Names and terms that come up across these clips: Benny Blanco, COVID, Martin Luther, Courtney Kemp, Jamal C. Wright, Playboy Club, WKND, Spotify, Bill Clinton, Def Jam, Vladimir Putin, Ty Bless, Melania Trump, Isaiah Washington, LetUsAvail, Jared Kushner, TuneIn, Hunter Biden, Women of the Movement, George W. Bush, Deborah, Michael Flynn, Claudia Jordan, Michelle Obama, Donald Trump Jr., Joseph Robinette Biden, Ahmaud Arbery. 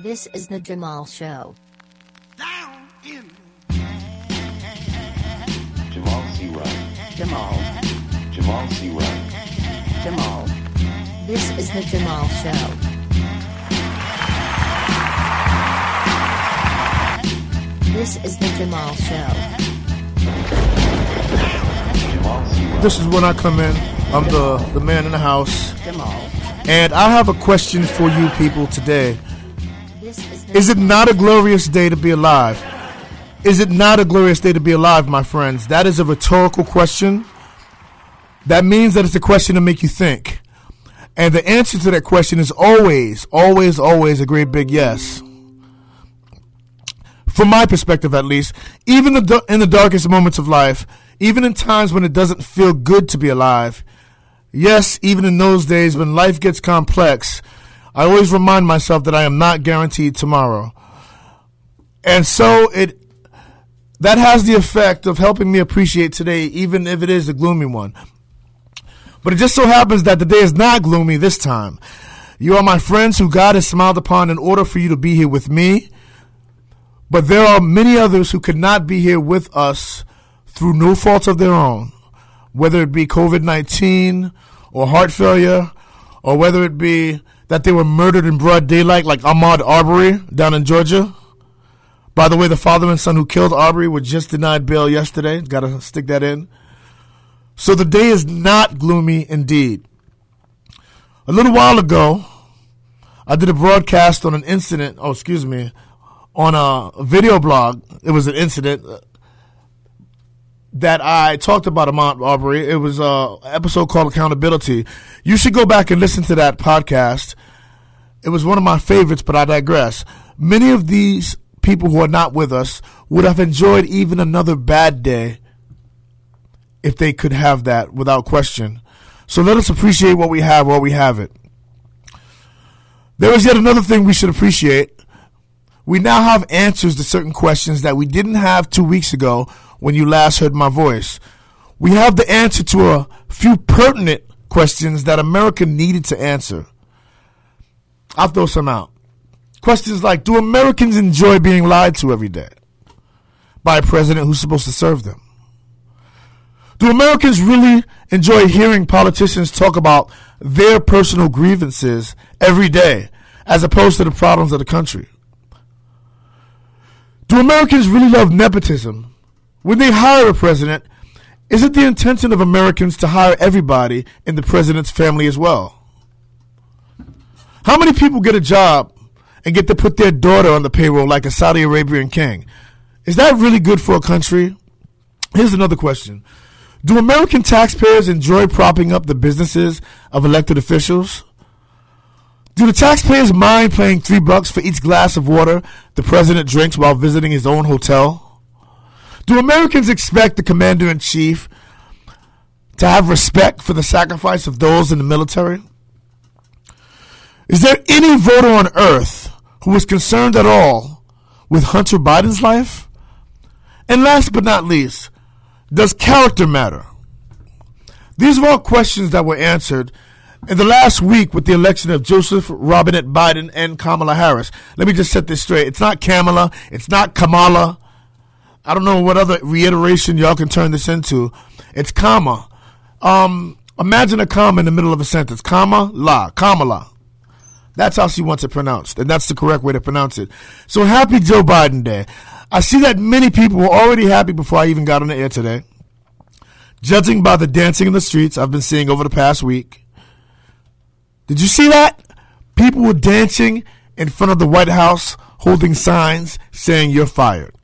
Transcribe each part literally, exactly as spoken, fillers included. This is the Jamal Show. Down in Jamal C. Wright. Jamal. Jamal C. Wright. Jamal. This is the Jamal Show. This is the Jamal Show. This is when I come in. I'm the, the man in the house. Jamal. And I have a question for you people today. Is it not a glorious day to be alive? Is it not a glorious day to be alive, my friends? That is a rhetorical question. That means that it's a question to make you think. And the answer to that question is always, always, always a great big yes. From my perspective, at least, even in the darkest moments of life, even in times when it doesn't feel good to be alive, yes, even in those days when life gets complex, I always remind myself that I am not guaranteed tomorrow. And so it that has the effect of helping me appreciate today, even if it is a gloomy one. But it just so happens that the day is not gloomy this time. You are my friends who God has smiled upon in order for you to be here with me. But there are many others who could not be here with us through no fault of their own. Whether it be covid nineteen or heart failure, or whether it be that they were murdered in broad daylight like Ahmaud Arbery down in Georgia. By the way, the father and son who killed Arbery were just denied bail yesterday. Got to stick that in. So the day is not gloomy indeed. A little while ago, I did a broadcast on an incident, oh, excuse me, on a video blog. It was an incident that I talked about Ahmaud Arbery. It was an episode called Accountability. You should go back and listen to that podcast. It was one of my favorites, but I digress. Many of these people who are not with us would have enjoyed even another bad day if they could have that without question. So let us appreciate what we have while we have it. There is yet another thing we should appreciate. We now have answers to certain questions that we didn't have two weeks ago when you last heard my voice. We have the answer to a few pertinent questions that America needed to answer. I'll throw some out. Questions like, do Americans enjoy being lied to every day by a president who's supposed to serve them? Do Americans really enjoy hearing politicians talk about their personal grievances every day as opposed to the problems of the country? Do Americans really love nepotism? When they hire a president, is it the intention of Americans to hire everybody in the president's family as well? How many people get a job and get to put their daughter on the payroll like a Saudi Arabian king? Is that really good for a country? Here's another question. Do American taxpayers enjoy propping up the businesses of elected officials? Do the taxpayers mind paying three bucks for each glass of water the president drinks while visiting his own hotel? Do Americans expect the commander-in-chief to have respect for the sacrifice of those in the military? Is there any voter on earth who is concerned at all with Hunter Biden's life? And last but not least, does character matter? These are all questions that were answered in the last week with the election of Joseph Robinette Biden and Kamala Harris. Let me just set this straight. It's not Kamala. It's not Kamala. I don't know what other reiteration y'all can turn this into. It's comma. Um, imagine a comma in the middle of a sentence. Comma, la, Kamala. That's how she wants it pronounced, and that's the correct way to pronounce it. So happy Joe Biden Day. I see that many people were already happy before I even got on the air today. Judging by the dancing in the streets I've been seeing over the past week. Did you see that? People were dancing in front of the White House, holding signs saying you're fired.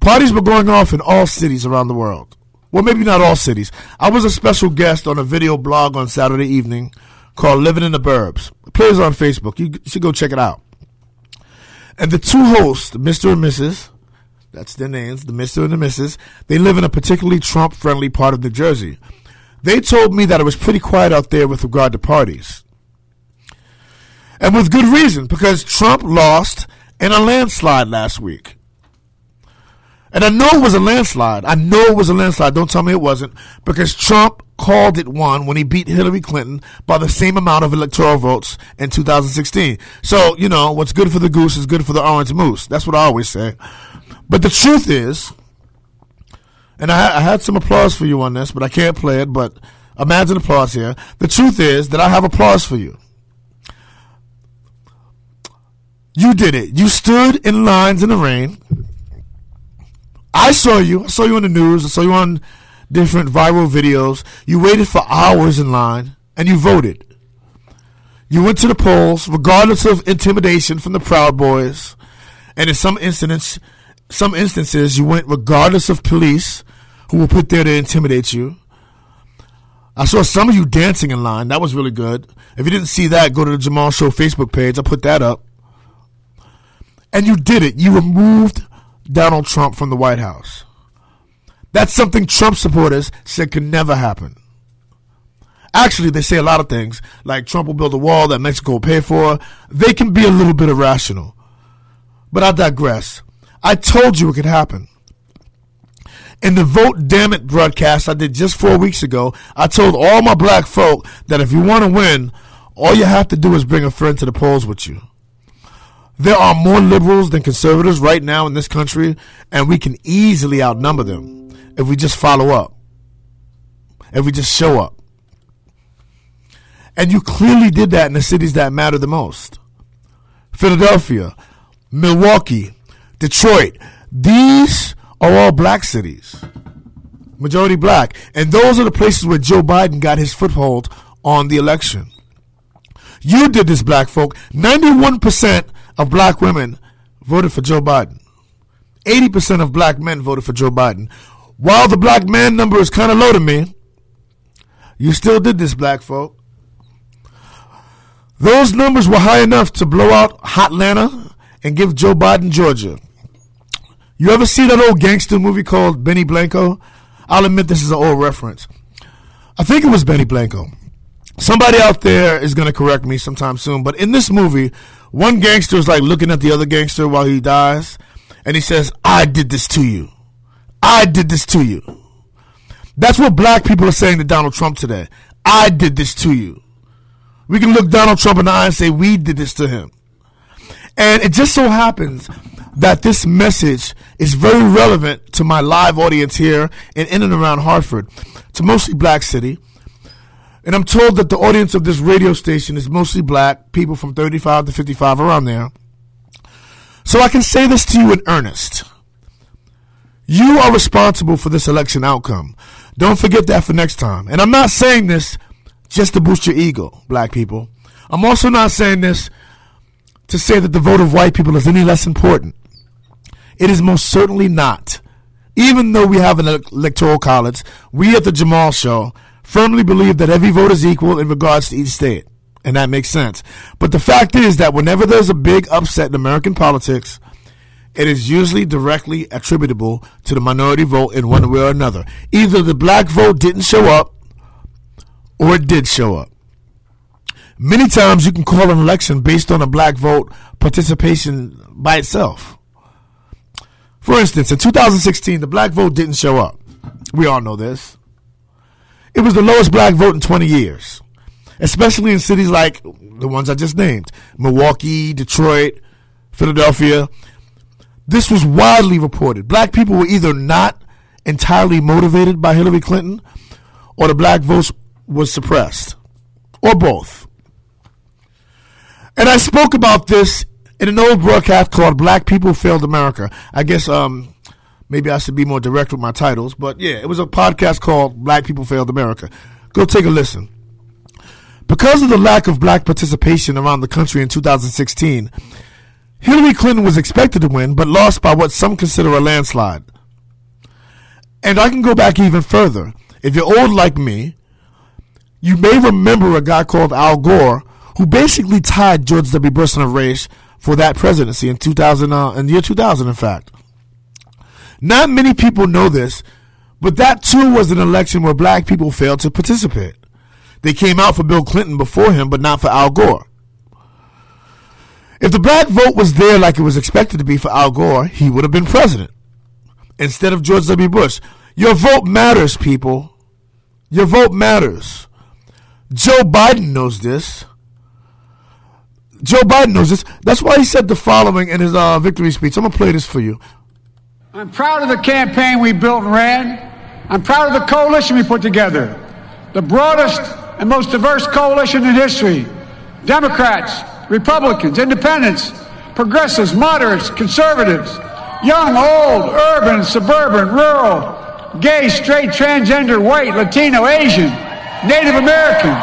Parties were going off in all cities around the world. Well, maybe not all cities. I was a special guest on a video blog on Saturday evening called Living in the Burbs. It plays on Facebook. You should go check it out. And the two hosts, Mister and Missus, that's their names, the Mister and the Missus, they live in a particularly Trump-friendly part of New Jersey. They told me that it was pretty quiet out there with regard to parties. And with good reason, because Trump lost in a landslide last week. And I know it was a landslide. I know it was a landslide. Don't tell me it wasn't, because Trump called it one when he beat Hillary Clinton by the same amount of electoral votes in two thousand sixteen. So, you know, what's good for the goose is good for the orange moose. That's what I always say. But the truth is, and I, I had some applause for you on this, but I can't play it, but imagine applause here. The truth is that I have applause for you. You did it. You stood in lines in the rain. I saw you. I saw you on the news. I saw you on different viral videos. You waited for hours in line, and you voted. You went to the polls, regardless of intimidation from the Proud Boys. And in some incidents, some instances, you went regardless of police, who were put there to intimidate you. I saw some of you dancing in line. That was really good. If you didn't see that, go to the Jamal Show Facebook page. I put that up. And you did it. You removed Donald Trump from the White House. That's something Trump supporters said could never happen. Actually, they say a lot of things, like Trump will build a wall that Mexico will pay for. They can be a little bit irrational. But I digress. I told you it could happen. In the Vote Damn It broadcast I did just four weeks ago, I told all my black folk that if you want to win, all you have to do is bring a friend to the polls with you. There are more liberals than conservatives right now in this country, and we can easily outnumber them if we just follow up, if we just show up. And you clearly did that in the cities that matter the most. Philadelphia, Milwaukee, Detroit, these are all black cities, majority black. And those are the places where Joe Biden got his foothold on the election. You did this, black folk. ninety-one percent of black women voted for Joe Biden. eighty percent of black men voted for Joe Biden. While the black man number is kind of low to me, you still did this, black folk. Those numbers were high enough to blow out Hotlanta and give Joe Biden Georgia. You ever see that old gangster movie called Benny Blanco? I'll admit this is an old reference. I think it was Benny Blanco. Somebody out there is going to correct me sometime soon. But in this movie, one gangster is like looking at the other gangster while he dies. And he says, I did this to you. I did this to you. That's what black people are saying to Donald Trump today. I did this to you. We can look Donald Trump in the eye and say, we did this to him. And it just so happens that this message is very relevant to my live audience here and in and around Hartford. It's a mostly black city. And I'm told that the audience of this radio station is mostly black, people from thirty-five to fifty-five, around there. So I can say this to you in earnest. You are responsible for this election outcome. Don't forget that for next time. And I'm not saying this just to boost your ego, black people. I'm also not saying this to say that the vote of white people is any less important. It is most certainly not. Even though we have an electoral college, we at the Jamal Show firmly believe that every vote is equal in regards to each state, and that makes sense. But the fact is that whenever there's a big upset in American politics, it is usually directly attributable to the minority vote in one way or another. Either the black vote didn't show up, or it did show up. Many times you can call an election based on a black vote participation by itself. For instance, in two thousand sixteen, the black vote didn't show up. We all know this. It was the lowest black vote in twenty years, especially in cities like the ones I just named, Milwaukee, Detroit, Philadelphia. This was widely reported. Black people were either not entirely motivated by Hillary Clinton, or the black vote was suppressed, or both. And I spoke about this in an old broadcast called Black People Failed America. I guess, um... maybe I should be more direct with my titles, but yeah, it was a podcast called Black People Failed America. Go take a listen. Because of the lack of black participation around the country in two thousand sixteen, Hillary Clinton was expected to win, but lost by what some consider a landslide. And I can go back even further. If you're old like me, you may remember a guy called Al Gore, who basically tied George W. Bush in a race for that presidency in two thousand, uh, in the year two thousand, in fact. Not many people know this, but that too was an election where black people failed to participate. They came out for Bill Clinton before him, but not for Al Gore. If the black vote was there like it was expected to be for Al Gore, he would have been president. instead of George W. Bush. Your vote matters, people. Your vote matters. Joe Biden knows this. Joe Biden knows this. That's why he said the following in his uh, victory speech. I'm going to play this for you. I'm proud of the campaign we built and ran. I'm proud of the coalition we put together. The broadest and most diverse coalition in history. Democrats, Republicans, independents, progressives, moderates, conservatives, young, old, urban, suburban, rural, gay, straight, transgender, white, Latino, Asian, Native American.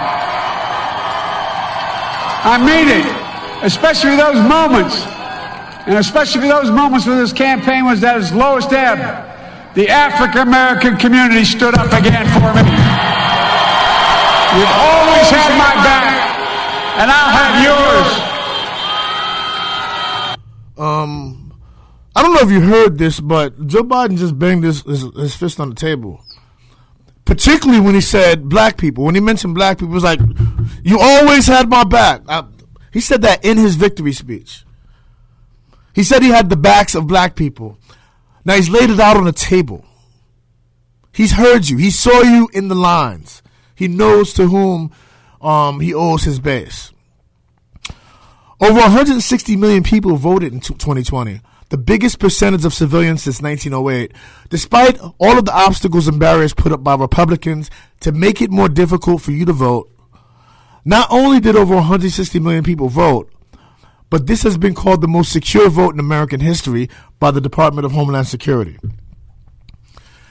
I mean it, especially those moments, and especially those moments where this campaign was at its lowest ebb. The African American community stood up again for me. You've always had my back, and I'll have yours. Um, I don't know if you heard this, but Joe Biden just banged his, his, his fist on the table. Particularly when he said black people. When he mentioned black people, he was like, you always had my back. I, he said that in his victory speech. He said he had the backs of black people. Now he's laid it out on the table. He's heard you. He saw you in the lines. He knows to whom um, he owes his base. Over one hundred sixty million people voted in twenty twenty. The biggest percentage of civilians since nineteen oh eight, despite all of the obstacles and barriers put up by Republicans to make it more difficult for you to vote. Not only did over one hundred sixty million people vote, but this has been called the most secure vote in American history by the Department of Homeland Security.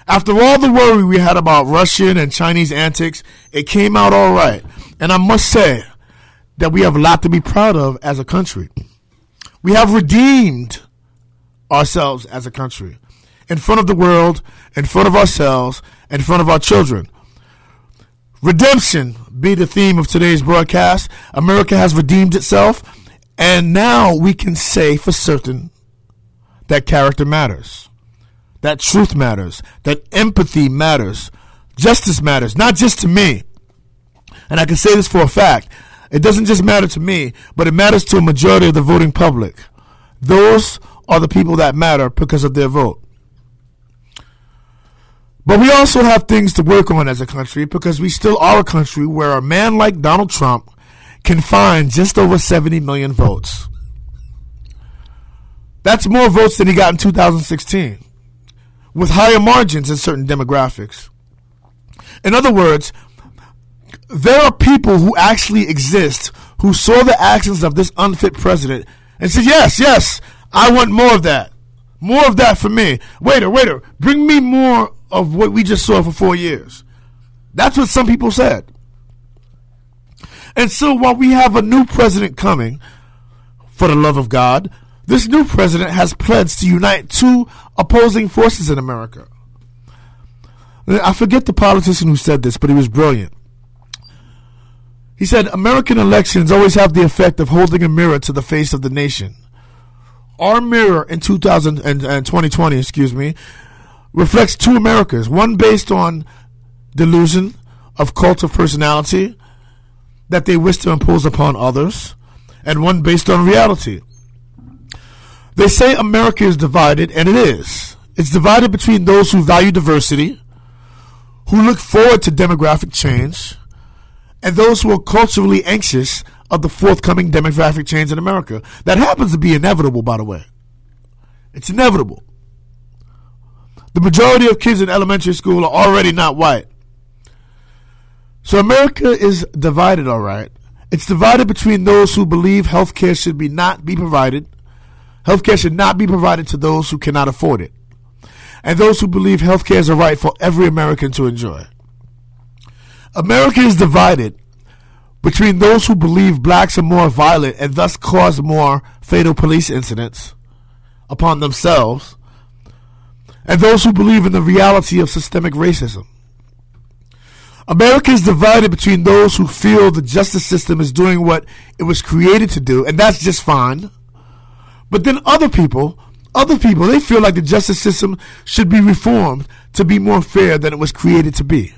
After all the worry we had about Russian and Chinese antics, it came out all right. And I must say that we have a lot to be proud of as a country. We have redeemed ourselves as a country, in front of the world, in front of ourselves, in front of our children. Redemption be the theme of today's broadcast. America has redeemed itself, and now we can say for certain that character matters, that truth matters, that empathy matters, justice matters, not just to me. And I can say this for a fact. It doesn't just matter to me, but it matters to a majority of the voting public. Those are the people that matter because of their vote. But we also have things to work on as a country, because we still are a country where a man like Donald Trump can find just over seventy million votes. That's more votes than he got in two thousand sixteen, with higher margins in certain demographics. In other words, there are people who actually exist who saw the actions of this unfit president and said, yes, yes, I want more of that. More of that for me. Waiter, waiter, bring me more of what we just saw for four years. That's what some people said. And so while we have a new president coming, for the love of God, this new president has pledged to unite two opposing forces in America. I forget the politician who said this, but he was brilliant. He said, American elections always have the effect of holding a mirror to the face of the nation. Our mirror in two thousand and twenty twenty, excuse me, reflects two Americas. One based on delusion of cult of personality that they wish to impose upon others, and one based on reality. They say America is divided, and it is. It's divided between those who value diversity, who look forward to demographic change, and those who are culturally anxious of the forthcoming demographic change in America. That happens to be inevitable, by the way. It's inevitable. The majority of kids in elementary school are already not white. So America is divided, all right. It's divided between those who believe health care should be not be provided. Health care should not be provided to those who cannot afford it, and those who believe health care is a right for every American to enjoy. America is divided between those who believe blacks are more violent and thus cause more fatal police incidents upon themselves, and those who believe in the reality of systemic racism. America is divided between those who feel the justice system is doing what it was created to do, and that's just fine. But then other people, other people, they feel like the justice system should be reformed to be more fair than it was created to be.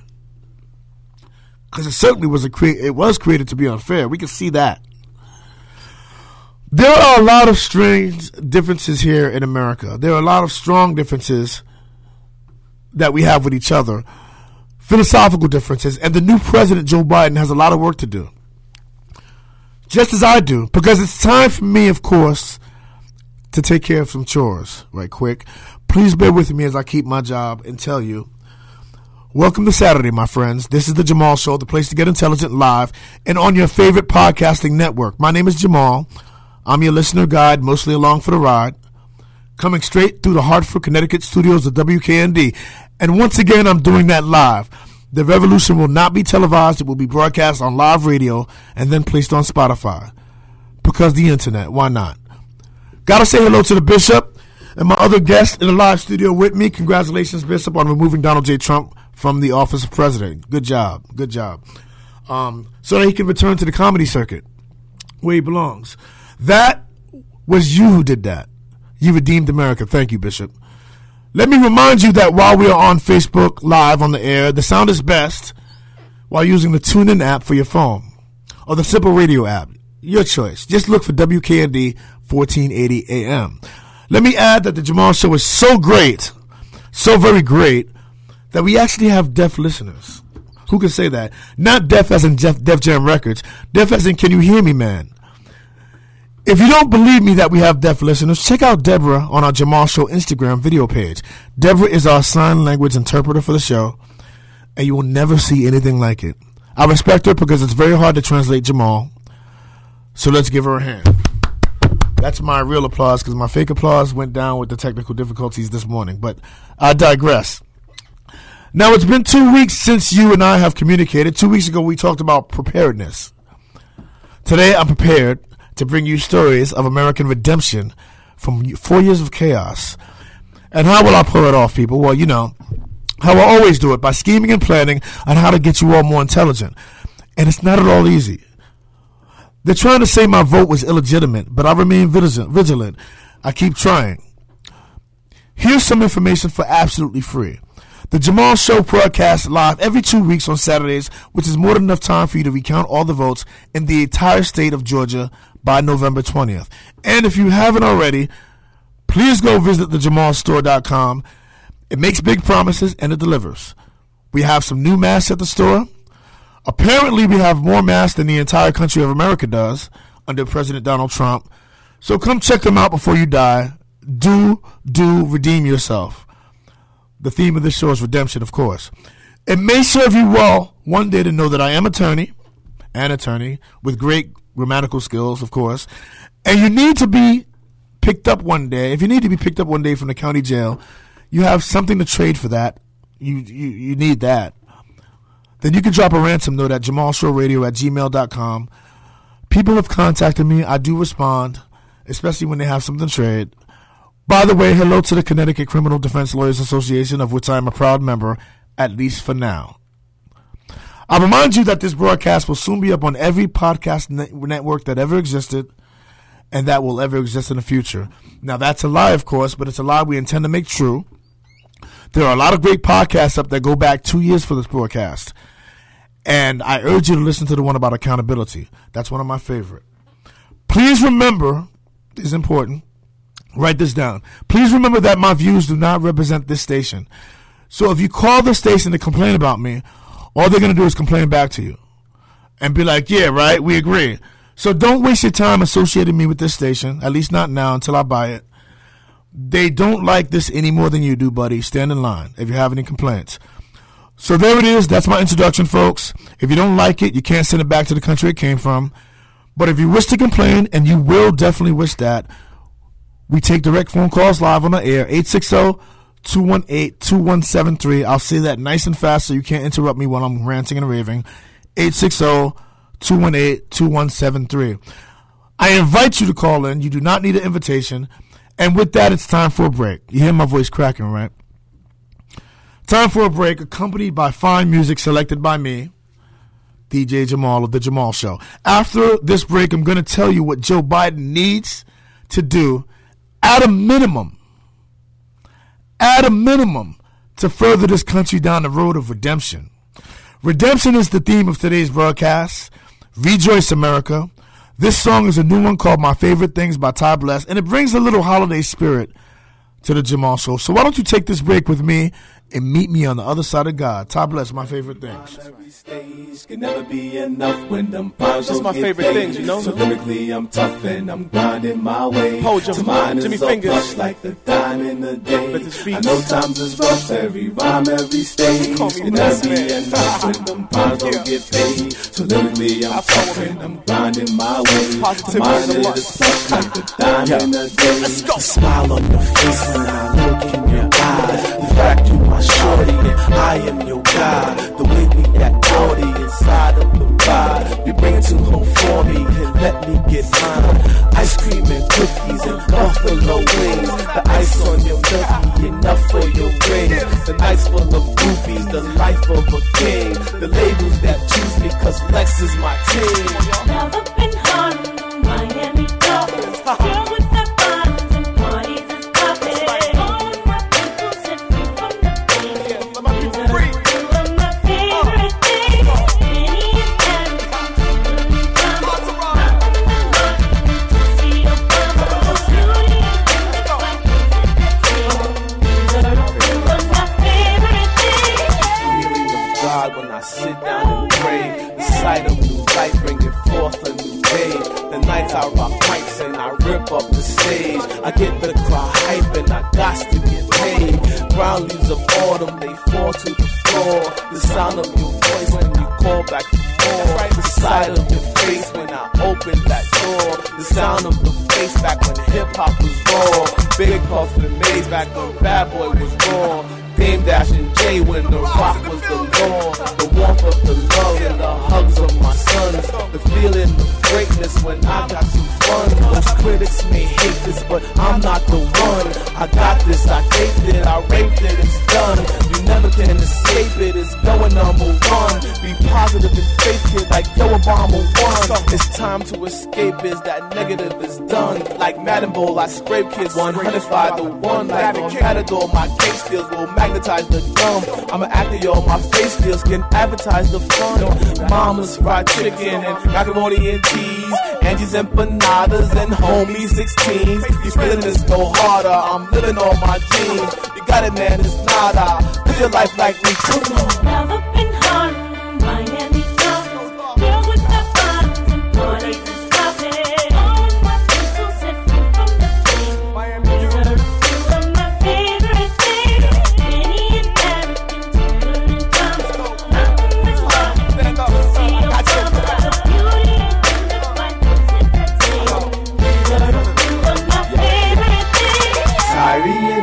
Because it certainly was a crea- it was created to be unfair. We can see that. There are a lot of strange differences here in America. There are a lot of strong differences that we have with each other, philosophical differences, and the new president, Joe Biden, has a lot of work to do. Just as I do, because it's time for me, of course, to take care of some chores right quick. Please bear with me as I keep my job and tell you, welcome to Saturday, my friends. This is the Jamal Show, the place to get intelligent live and on your favorite podcasting network. My name is Jamal. I'm your listener guide, mostly along for the ride, coming straight through the Hartford, Connecticut studios of W K N D. And once again, I'm doing that live. The revolution will not be televised. It will be broadcast on live radio and then placed on Spotify. Because the internet, why not? Gotta say hello to the Bishop and my other guest in the live studio with me. Congratulations, Bishop, on removing Donald J. Trump from the office of president. Good job. Good job. Um, so that he can return to the comedy circuit where he belongs. That was you who did that. You redeemed America. Thank you, Bishop. Let me remind you that while we are on Facebook Live on the air, the sound is best while using the TuneIn app for your phone or the Simple Radio app, your choice. Just look for W K N D fourteen eighty A M. Let me add that the Jamal Show is so great, so very great, that we actually have deaf listeners. Who can say that? Not deaf as in Jeff, Def Jam Records, deaf as in Can You Hear Me Man. If you don't believe me that we have deaf listeners, check out Deborah on our Jamal Show Instagram video page. Deborah is our sign language interpreter for the show, and you will never see anything like it. I respect her because it's very hard to translate Jamal, so let's give her a hand. That's my real applause because my fake applause went down with the technical difficulties this morning, but I digress. Now, it's been two weeks since you and I have communicated. Two weeks ago, we talked about preparedness. Today, I'm prepared to bring you stories of American redemption from four years of chaos. And how will I pull it off, people? Well, you know, how I always do it, by scheming and planning on how to get you all more intelligent. And it's not at all easy. They're trying to say my vote was illegitimate, but I remain vigilant. I keep trying. Here's some information for absolutely free. The Jamal Show broadcasts live every two weeks on Saturdays, which is more than enough time for you to recount all the votes in the entire state of Georgia by November twentieth. And if you haven't already, please go visit the jamal store dot com. It makes big promises and it delivers. We have some new masks at the store. Apparently, we have more masks than the entire country of America does under President Donald Trump. So come check them out before you die. Do, do, redeem yourself. The theme of this show is redemption, of course. It may serve you well one day to know that I am attorney, an attorney, with great grammatical skills, of course. And you need to be picked up one day. If you need to be picked up one day from the county jail, you have something to trade for that. You you, you need that. Then you can drop a ransom note at Jamal Show Radio at gmail dot com. People have contacted me. I do respond, especially when they have something to trade. By the way, hello to the Connecticut Criminal Defense Lawyers Association, of which I am a proud member, at least for now. I remind you that this broadcast will soon be up on every podcast ne- network that ever existed and that will ever exist in the future. Now, that's a lie, of course, but it's a lie we intend to make true. There are a lot of great podcasts up that go back two years for this broadcast, and I urge you to listen to the one about accountability. That's one of my favorite. Please remember, this is important. Write this down. Please remember that my views do not represent this station. So if you call the station to complain about me, all they're going to do is complain back to you and be like, yeah, right, we agree. So don't waste your time associating me with this station, at least not now until I buy it. They don't like this any more than you do, buddy. Stand in line if you have any complaints. So there it is. That's my introduction, folks. If you don't like it, you can't send it back to the country it came from. But if you wish to complain, and you will definitely wish that, we take direct phone calls live on the air, eight six zero, two one eight, two one seven three. I'll say that nice and fast so you can't interrupt me while I'm ranting and raving. eight six zero, two one eight, two one seven three. I invite you to call in. You do not need an invitation. And with that, it's time for a break. You hear my voice cracking, right? Time for a break, accompanied by fine music selected by me, D J Jamal of The Jamal Show. After this break, I'm going to tell you what Joe Biden needs to do at a minimum, at a minimum, to further this country down the road of redemption. Redemption is the theme of today's broadcast. Rejoice, America. This song is a new one called My Favorite Things by Ty Bless, and it brings a little holiday spirit to the Jamal Show. So why don't you take this break with me and meet me on the other side of God. Ty Bless, my favorite things. Can never be enough when them piles That's my favorite things, you know. So lyrically, I'm tough and I'm grinding my way. Hold your mind, Jimmy Fingers. Like the dime in the day. I know times is rough, every rhyme, every stage. Can never be enough when them piles don't get paid. So lyrically, I'm tough and I'm grinding my way. My mind is tough like the dime in the day. Let's go. Smile on your face and I look in your eyes. The fact you my shorty and I am your guy. The way we act naughty inside of the ride. You bring it to home for me and let me get mine. Ice cream and cookies and buffalo wings. The ice on your turkey, enough for your brains. The nights full of groupies, the life of a king. The labels that choose me cause Lex is my team. Never been hard, Miami Dolphins. Sit down and pray. The sight of new light bringing forth a new day. The nights I rock mics and I rip up the stage. I get the crowd hype and I gots to get paid. Brown leaves of autumn, they fall to the floor. The sound of your voice when you call back before. The sight of your face when I open that door. The sound of the face back when hip-hop was raw. Big Puff and Maze back when Bad Boy was raw. Dame Dash and Jay when the rock was the law. The warmth of the love and the hugs of my sons. The feeling of greatness when I got some fun. Those critics may hate this, but I'm not the one. I got this, I taped it, I raped it, it's done. You never can escape it, it's going number one. Be positive and fake it like Yo Obama won. It's time to escape is that negative is done. Like Madden Bowl, I scrape kids one hundred five to one. Like on Matador, my cake skills will matter. Magnetize the dumb. I'm an actor, yo. My face skills can advertise the fun. Mama's fried chicken and macaroni and cheese. Angie's empanadas and homie sixteens. You feeling this go harder. I'm living all my dreams. You got it, man. It's nada. Live your life like we could. Never been hard, Miami.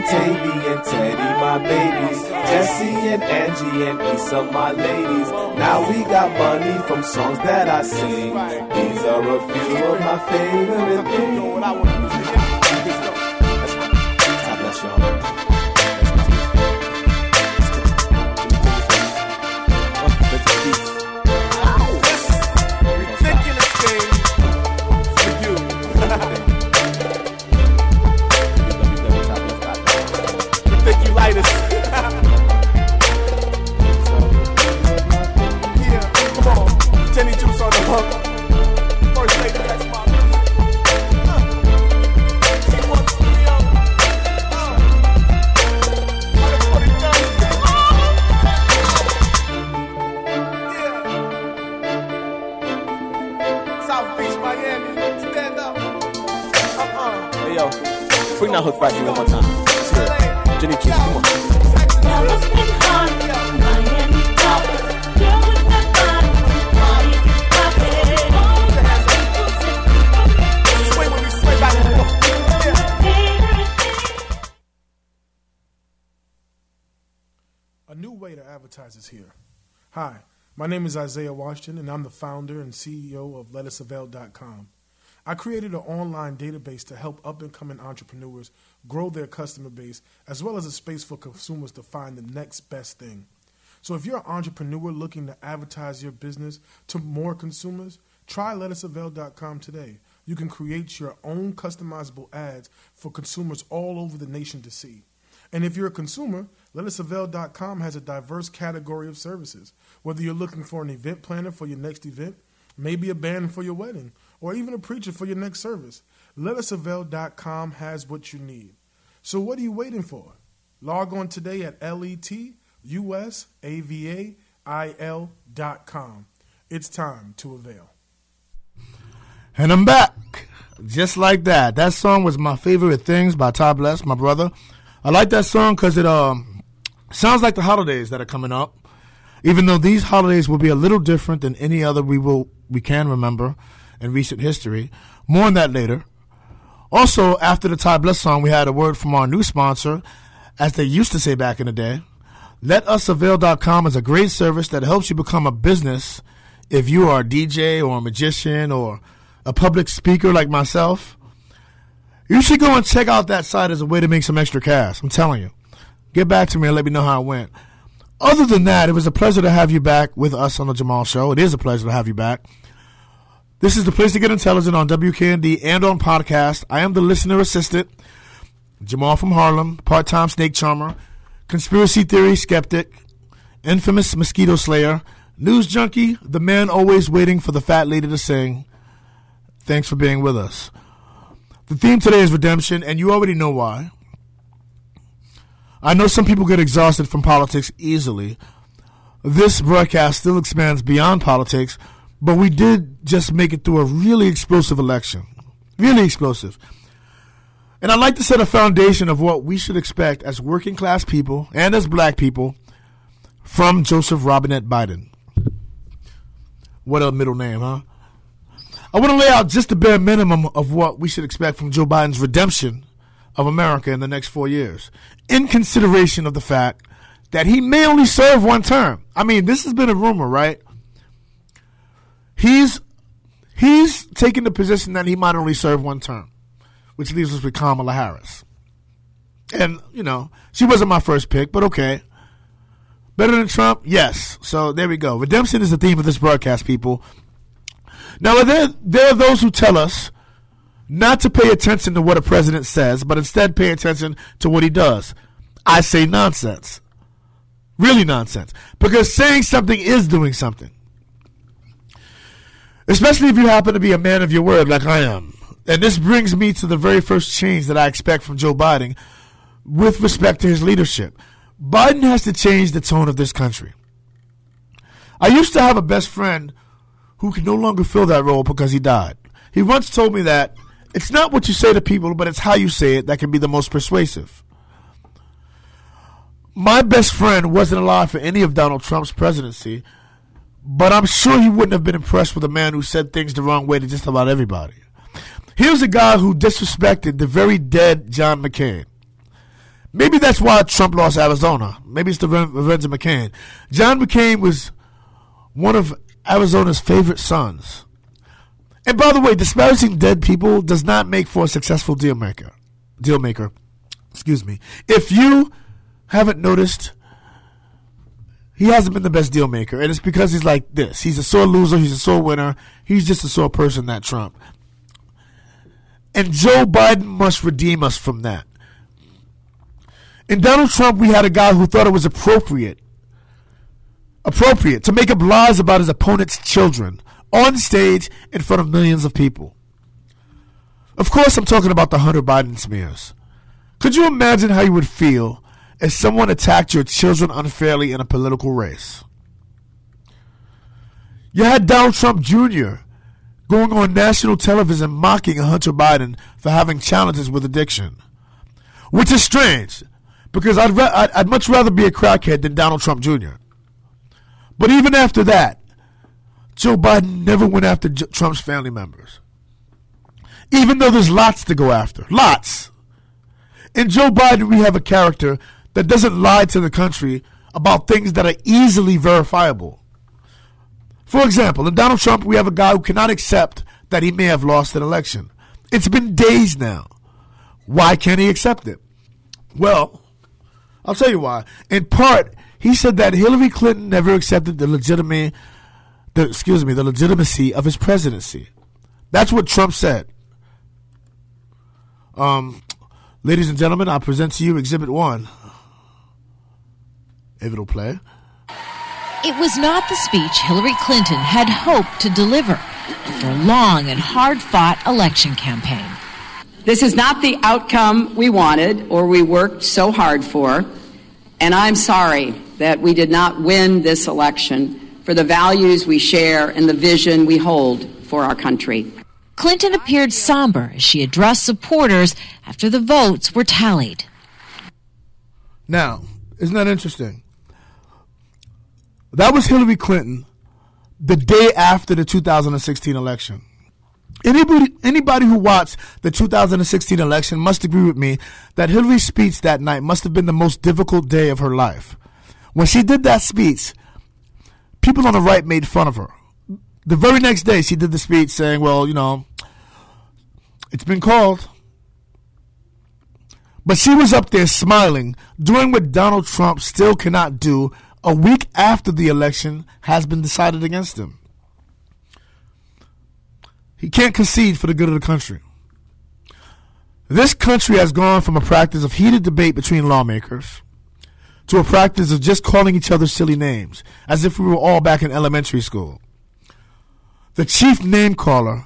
Tavy and Teddy, my babies. Jesse and Angie and Issa, my ladies. Now we got money from songs that I sing. These are a few of my favorite things. God bless y'all. Ridiculous thing for you. Now hook back in one more time. Sure. Jenny Chus, come on. A new way to advertise is here. Hi, my name is Isaiah Washington, and I'm the founder and C E O of Let Us Avail dot com. I created an online database to help up-and-coming entrepreneurs grow their customer base, as well as a space for consumers to find the next best thing. So if you're an entrepreneur looking to advertise your business to more consumers, try Let Us Avail dot com today. You can create your own customizable ads for consumers all over the nation to see. And if you're a consumer, Let Us Avail dot com has a diverse category of services. Whether you're looking for an event planner for your next event, maybe a band for your wedding, or even a preacher for your next service, Let Us Avail dot com has what you need. So what are you waiting for? Log on today at L E T U S A V A I L dot com. It's time to avail. And I'm back. Just like that. That song was My Favorite Things by Ty Bless, my brother. I like that song because it um sounds like the holidays that are coming up. Even though these holidays will be a little different than any other we will we can remember in recent history. More on that later. Also, after the Ty Bless song, we had a word from our new sponsor, as they used to say back in the day. Let Us Avail dot com is a great service that helps you become a business if you are a D J or a magician or a public speaker like myself. You should go and check out that site as a way to make some extra cash. I'm telling you. Get back to me and let me know how it went. Other than that, it was a pleasure to have you back with us on the Jamal Show. It is a pleasure to have you back. This is the place to get intelligent on W K N D and on podcast. I am the listener assistant, Jamal from Harlem, part-time snake charmer, conspiracy theory skeptic, infamous mosquito slayer, news junkie, the man always waiting for the fat lady to sing. Thanks for being with us. The theme today is redemption, and you already know why. I know some people get exhausted from politics easily. This broadcast still expands beyond politics, but we did just make it through a really explosive election. Really explosive. And I'd like to set a foundation of what we should expect as working class people and as black people from Joseph Robinette Biden. What a middle name, huh? I want to lay out just the bare minimum of what we should expect from Joe Biden's redemption of America in the next four years, in consideration of the fact that he may only serve one term. I mean, this has been a rumor, right? He's, he's taken the position that he might only serve one term, which leaves us with Kamala Harris. And, you know, she wasn't my first pick, but okay. Better than Trump? Yes. So there we go. Redemption is the theme of this broadcast, people. Now, there, there are those who tell us not to pay attention to what a president says, but instead pay attention to what he does. I say nonsense. Really nonsense. Because saying something is doing something. Especially if you happen to be a man of your word like I am. And this brings me to the very first change that I expect from Joe Biden with respect to his leadership. Biden has to change the tone of this country. I used to have a best friend who can no longer fill that role because he died. He once told me that it's not what you say to people, but it's how you say it that can be the most persuasive. My best friend wasn't alive for any of Donald Trump's presidency, but I'm sure he wouldn't have been impressed with a man who said things the wrong way to just about everybody. Here's a guy who disrespected the very dead John McCain. Maybe that's why Trump lost Arizona. Maybe it's the revenge of McCain. John McCain was one of Arizona's favorite sons. And by the way, disparaging dead people does not make for a successful deal maker. Deal maker. Excuse me. If you haven't noticed, he hasn't been the best deal maker. And it's because he's like this. He's a sore loser. He's a sore winner. He's just a sore person, that Trump. And Joe Biden must redeem us from that. In Donald Trump, we had a guy who thought it was appropriate, appropriate to make up lies about his opponent's children on stage in front of millions of people. Of course, I'm talking about the Hunter Biden smears. Could you imagine how you would feel if someone attacked your children unfairly in a political race? You had Donald Trump Junior going on national television mocking Hunter Biden for having challenges with addiction. Which is strange, because I'd, ra- I'd, I'd much rather be a crackhead than Donald Trump Junior But even after that, Joe Biden never went after J- Trump's family members. Even though there's lots to go after. Lots. In Joe Biden, we have a character that doesn't lie to the country about things that are easily verifiable. For example, in Donald Trump, we have a guy who cannot accept that he may have lost an election. It's been days now. Why can't he accept it? Well, I'll tell you why. In part, he said that Hillary Clinton never accepted the legitimate, the, excuse me, the legitimacy of his presidency. That's what Trump said. Um, ladies and gentlemen, I present to you Exhibit One. If it'll play. It was not the speech Hillary Clinton had hoped to deliver after a long and hard-fought election campaign. This is not the outcome we wanted or we worked so hard for, and I'm sorry that we did not win this election for the values we share and the vision we hold for our country. Clinton appeared somber as she addressed supporters after the votes were tallied. Now, isn't that interesting? That was Hillary Clinton the day after the two thousand sixteen election. Anybody, anybody who watched the two thousand sixteen election must agree with me that Hillary's speech that night must have been the most difficult day of her life. When she did that speech, people on the right made fun of her. The very next day, she did the speech saying, well, you know, it's been called. But she was up there smiling, doing what Donald Trump still cannot do a week after the election has been decided against him. He can't concede for the good of the country. This country has gone from a practice of heated debate between lawmakers to a practice of just calling each other silly names, as if we were all back in elementary school. The chief name caller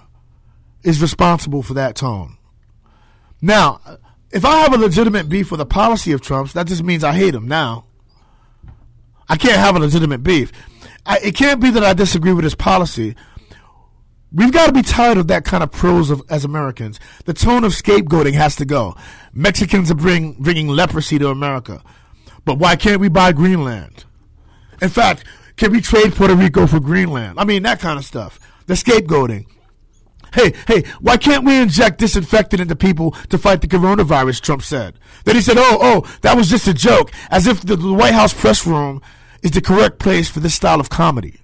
is responsible for that tone. Now, if I have a legitimate beef with a policy of Trump's, that just means I hate him now. I can't have a legitimate beef. I, it can't be that I disagree with his policy. We've got to be tired of that kind of prose of, as Americans. The tone of scapegoating has to go. Mexicans are bring, bringing leprosy to America. But why can't we buy Greenland? In fact, can we trade Puerto Rico for Greenland? I mean, that kind of stuff. The scapegoating. Hey, hey, why can't we inject disinfectant into people to fight the coronavirus, Trump said. Then he said, oh, oh, that was just a joke, as if the White House press room is the correct place for this style of comedy.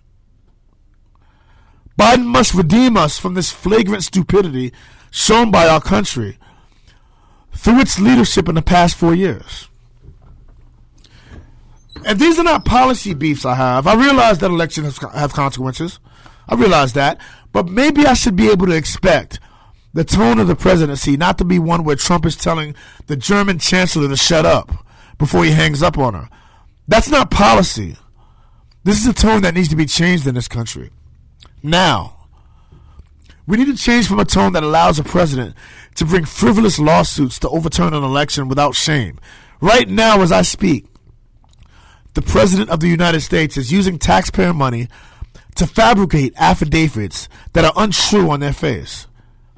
Biden must redeem us from this flagrant stupidity shown by our country through its leadership in the past four years. And these are not policy beefs I have. I realize that elections have consequences. I realize that. But maybe I should be able to expect the tone of the presidency not to be one where Trump is telling the German chancellor to shut up before he hangs up on her. That's not policy. This is a tone that needs to be changed in this country. Now, we need to change from a tone that allows a president to bring frivolous lawsuits to overturn an election without shame. Right now, as I speak, the president of the United States is using taxpayer money to fabricate affidavits that are untrue on their face,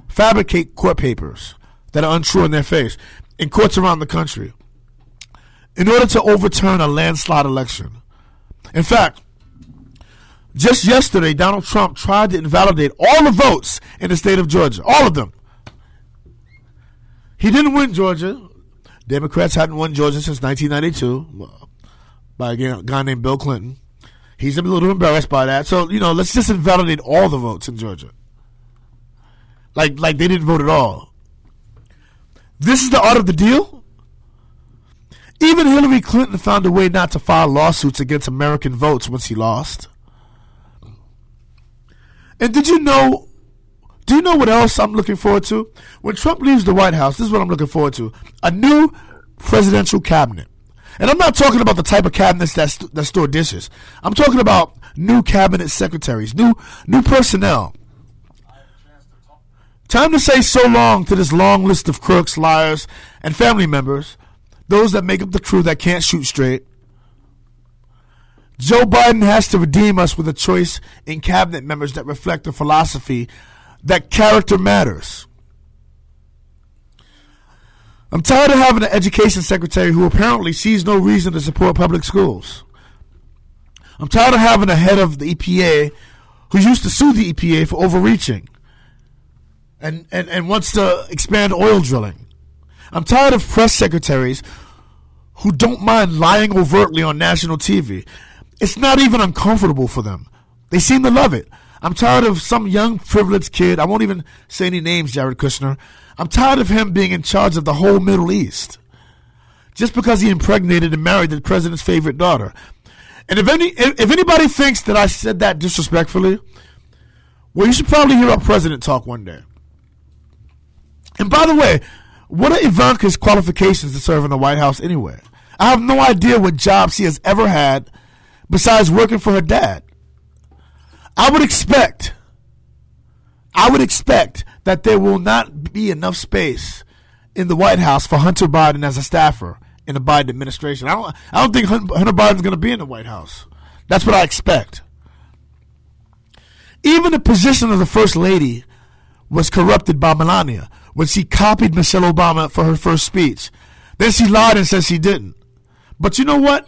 fabricate court papers that are untrue on their face in courts around the country in order to overturn a landslide election. In fact, just yesterday, Donald Trump tried to invalidate all the votes in the state of Georgia, all of them. He didn't win Georgia. Democrats hadn't won Georgia since nineteen ninety-two by a guy named Bill Clinton. He's a little embarrassed by that. So, you know, let's just invalidate all the votes in Georgia. Like, like they didn't vote at all. This is the art of the deal? Even Hillary Clinton found a way not to file lawsuits against American votes when she lost. And did you know, do you know what else I'm looking forward to? When Trump leaves the White House, this is what I'm looking forward to. A new presidential cabinet. And I'm not talking about the type of cabinets that st- that store dishes. I'm talking about new cabinet secretaries, new new personnel. Time to say so long to this long list of crooks, liars, and family members, those that make up the crew that can't shoot straight. Joe Biden has to redeem us with a choice in cabinet members that reflect the philosophy that character matters. I'm tired of having an education secretary who apparently sees no reason to support public schools. I'm tired of having a head of the E P A who used to sue the E P A for overreaching and, and, and wants to expand oil drilling. I'm tired of press secretaries who don't mind lying overtly on national T V. It's not even uncomfortable for them. They seem to love it. I'm tired of some young privileged kid. I won't even say any names, Jared Kushner. I'm tired of him being in charge of the whole Middle East just because he impregnated and married the president's favorite daughter. And if any, if anybody thinks that I said that disrespectfully, well, you should probably hear our president talk one day. And by the way, what are Ivanka's qualifications to serve in the White House anyway? I have no idea what job she has ever had besides working for her dad. I would expect, I would expect that there will not be enough space in the White House for Hunter Biden as a staffer in the Biden administration. I don't, I don't think Hunter Biden's going to be in the White House. That's what I expect. Even the position of the First Lady was corrupted by Melania when she copied Michelle Obama for her first speech. Then she lied and said she didn't. But you know what?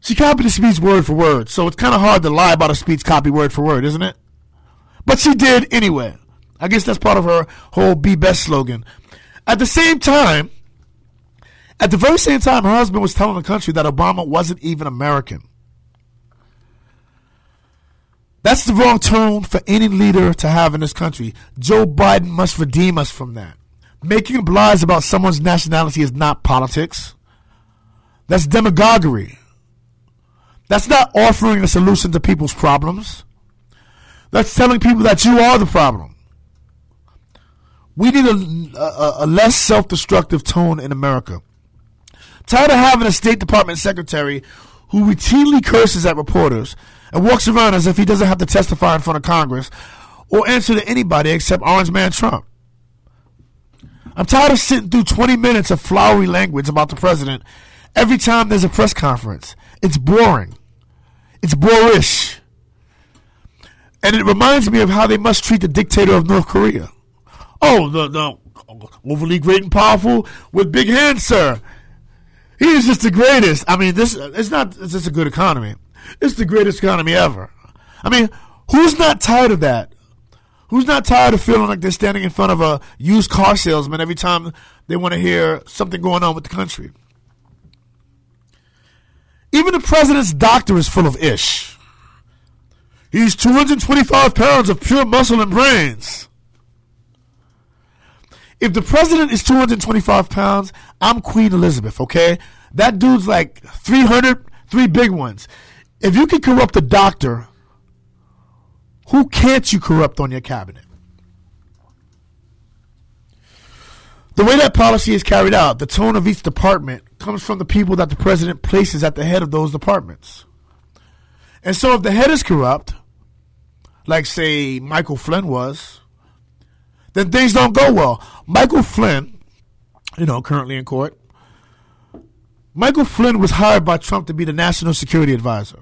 She copied the speech word for word, so it's kind of hard to lie about a speech copy word for word, isn't it? But she did anyway. I guess that's part of her whole "Be Best" slogan. At the same time, at the very same time, her husband was telling the country that Obama wasn't even American. That's the wrong tone for any leader to have in this country. Joe Biden must redeem us from that. Making up lies about someone's nationality is not politics. That's demagoguery. That's not offering a solution to people's problems. That's telling people that you are the problem. We need a, a, a less self-destructive tone in America. Tired of having a State Department secretary who routinely curses at reporters and walks around as if he doesn't have to testify in front of Congress or answer to anybody except Orange Man Trump. I'm tired of sitting through twenty minutes of flowery language about the president every time there's a press conference. It's boring. It's boorish. And it reminds me of how they must treat the dictator of North Korea. Oh, the, the overly great and powerful with big hands, sir. He is just the greatest. I mean, this it's not it's just a good economy. It's the greatest economy ever. I mean, who's not tired of that? Who's not tired of feeling like they're standing in front of a used car salesman every time they want to hear something going on with the country? Even the president's doctor is full of ish. He's two hundred twenty-five pounds of pure muscle and brains. If the president is two hundred twenty-five pounds, I'm Queen Elizabeth, okay? That dude's like three hundred, three big ones. If you can corrupt a doctor, who can't you corrupt on your cabinet? The way that policy is carried out, the tone of each department comes from the people that the president places at the head of those departments. And so if the head is corrupt, like, say, Michael Flynn was, then things don't go well. Michael Flynn, you know, currently in court, Michael Flynn was hired by Trump to be the national security advisor.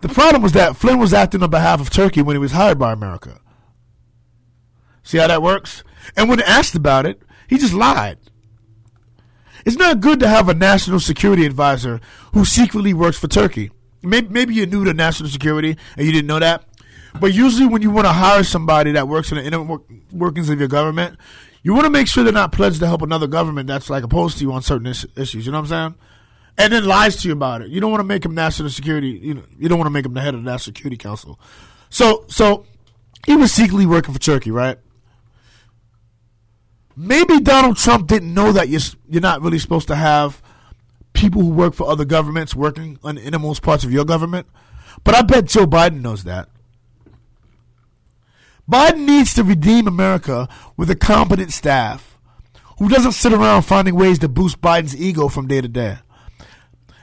The problem was that Flynn was acting on behalf of Turkey when he was hired by America. See how that works? And when asked about it, he just lied. It's not good to have a national security advisor who secretly works for Turkey. Maybe, maybe you're new to national security and you didn't know that. But usually when you want to hire somebody that works in the inner workings of your government, you want to make sure they're not pledged to help another government that's like opposed to you on certain is- issues. You know what I'm saying? And then lies to you about it. You don't want to make them national security. You know, you don't want to make them the head of the National Security Council. So, so he was secretly working for Turkey, right? Maybe Donald Trump didn't know that you're, you're not really supposed to have people who work for other governments working on the innermost parts of your government. But I bet Joe Biden knows that. Biden needs to redeem America with a competent staff who doesn't sit around finding ways to boost Biden's ego from day to day.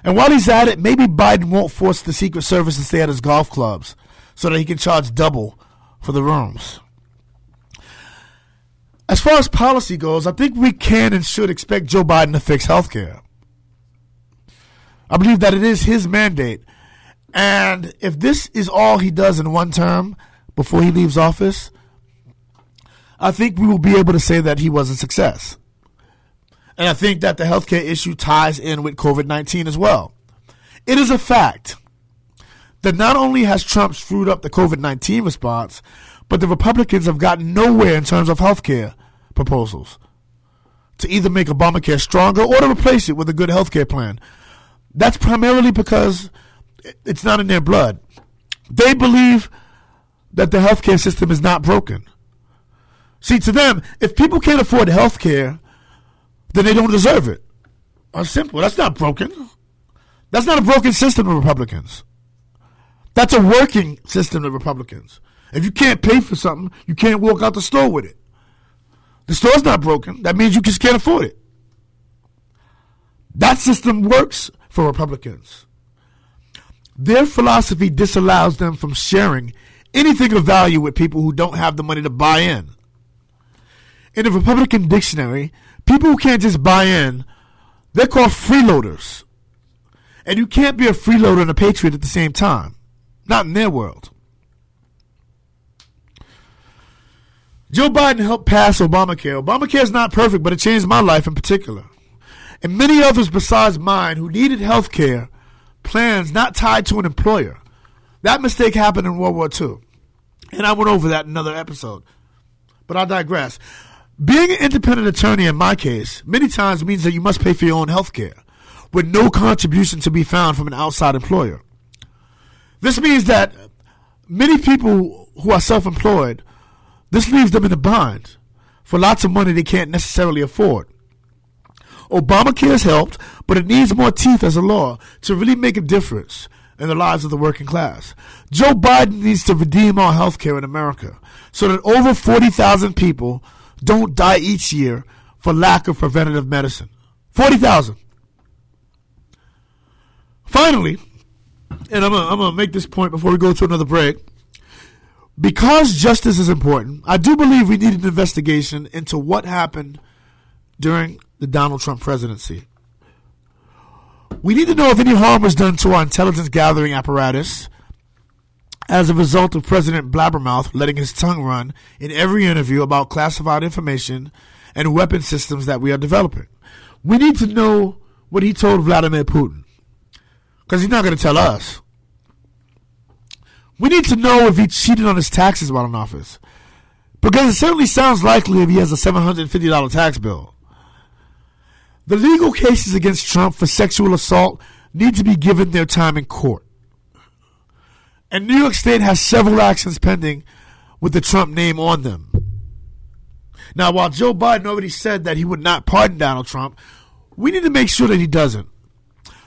And while he's at it, maybe Biden won't force the Secret Service to stay at his golf clubs so that he can charge double for the rooms. As far as policy goes, I think we can and should expect Joe Biden to fix health care. I believe that it is his mandate. And if this is all he does in one term before he leaves office, I think we will be able to say that he was a success. And I think that the healthcare issue ties in with covid nineteen as well. It is a fact that not only has Trump screwed up the covid nineteen response, but the Republicans have gotten nowhere in terms of healthcare proposals to either make Obamacare stronger or to replace it with a good healthcare plan. That's primarily because it's not in their blood. They believe that the healthcare system is not broken. See, to them, if people can't afford healthcare, then they don't deserve it. Or simple. That's not broken. That's not a broken system to Republicans. That's a working system to Republicans. If you can't pay for something, you can't walk out the store with it. The store's not broken. That means you just can't afford it. That system works for Republicans. Their philosophy disallows them from sharing anything of value with people who don't have the money to buy in. in the Republican dictionary, people who can't just buy in, they're called freeloaders. And you can't be a freeloader and a patriot at the same time. Not in their world. Joe Biden helped pass Obamacare. Obamacare is not perfect, but it changed my life in particular. And many others besides mine who needed health care plans not tied to an employer. That mistake happened in World War Two. And I went over that in another episode. But I digress. Being an independent attorney in my case many times means that you must pay for your own health care with no contribution to be found from an outside employer. This means that many people who are self-employed, this leaves them in a bind for lots of money they can't necessarily afford. Obamacare has helped, but it needs more teeth as a law to really make a difference in the lives of the working class. Joe Biden needs to redeem our health care in America so that over forty thousand people don't die each year for lack of preventative medicine. forty thousand. Finally, and I'm going to make this point before we go to another break, because justice is important, I do believe we need an investigation into what happened during the Donald Trump presidency. We need to know if any harm was done to our intelligence gathering apparatus as a result of President Blabbermouth letting his tongue run in every interview about classified information and weapon systems that we are developing. We need to know what he told Vladimir Putin, because he's not going to tell us. We need to know if he cheated on his taxes while in office, because it certainly sounds likely if he has a seven hundred fifty dollars tax bill. The legal cases against Trump for sexual assault need to be given their time in court. And New York State has several actions pending with the Trump name on them. Now, while Joe Biden already said that he would not pardon Donald Trump, we need to make sure that he doesn't.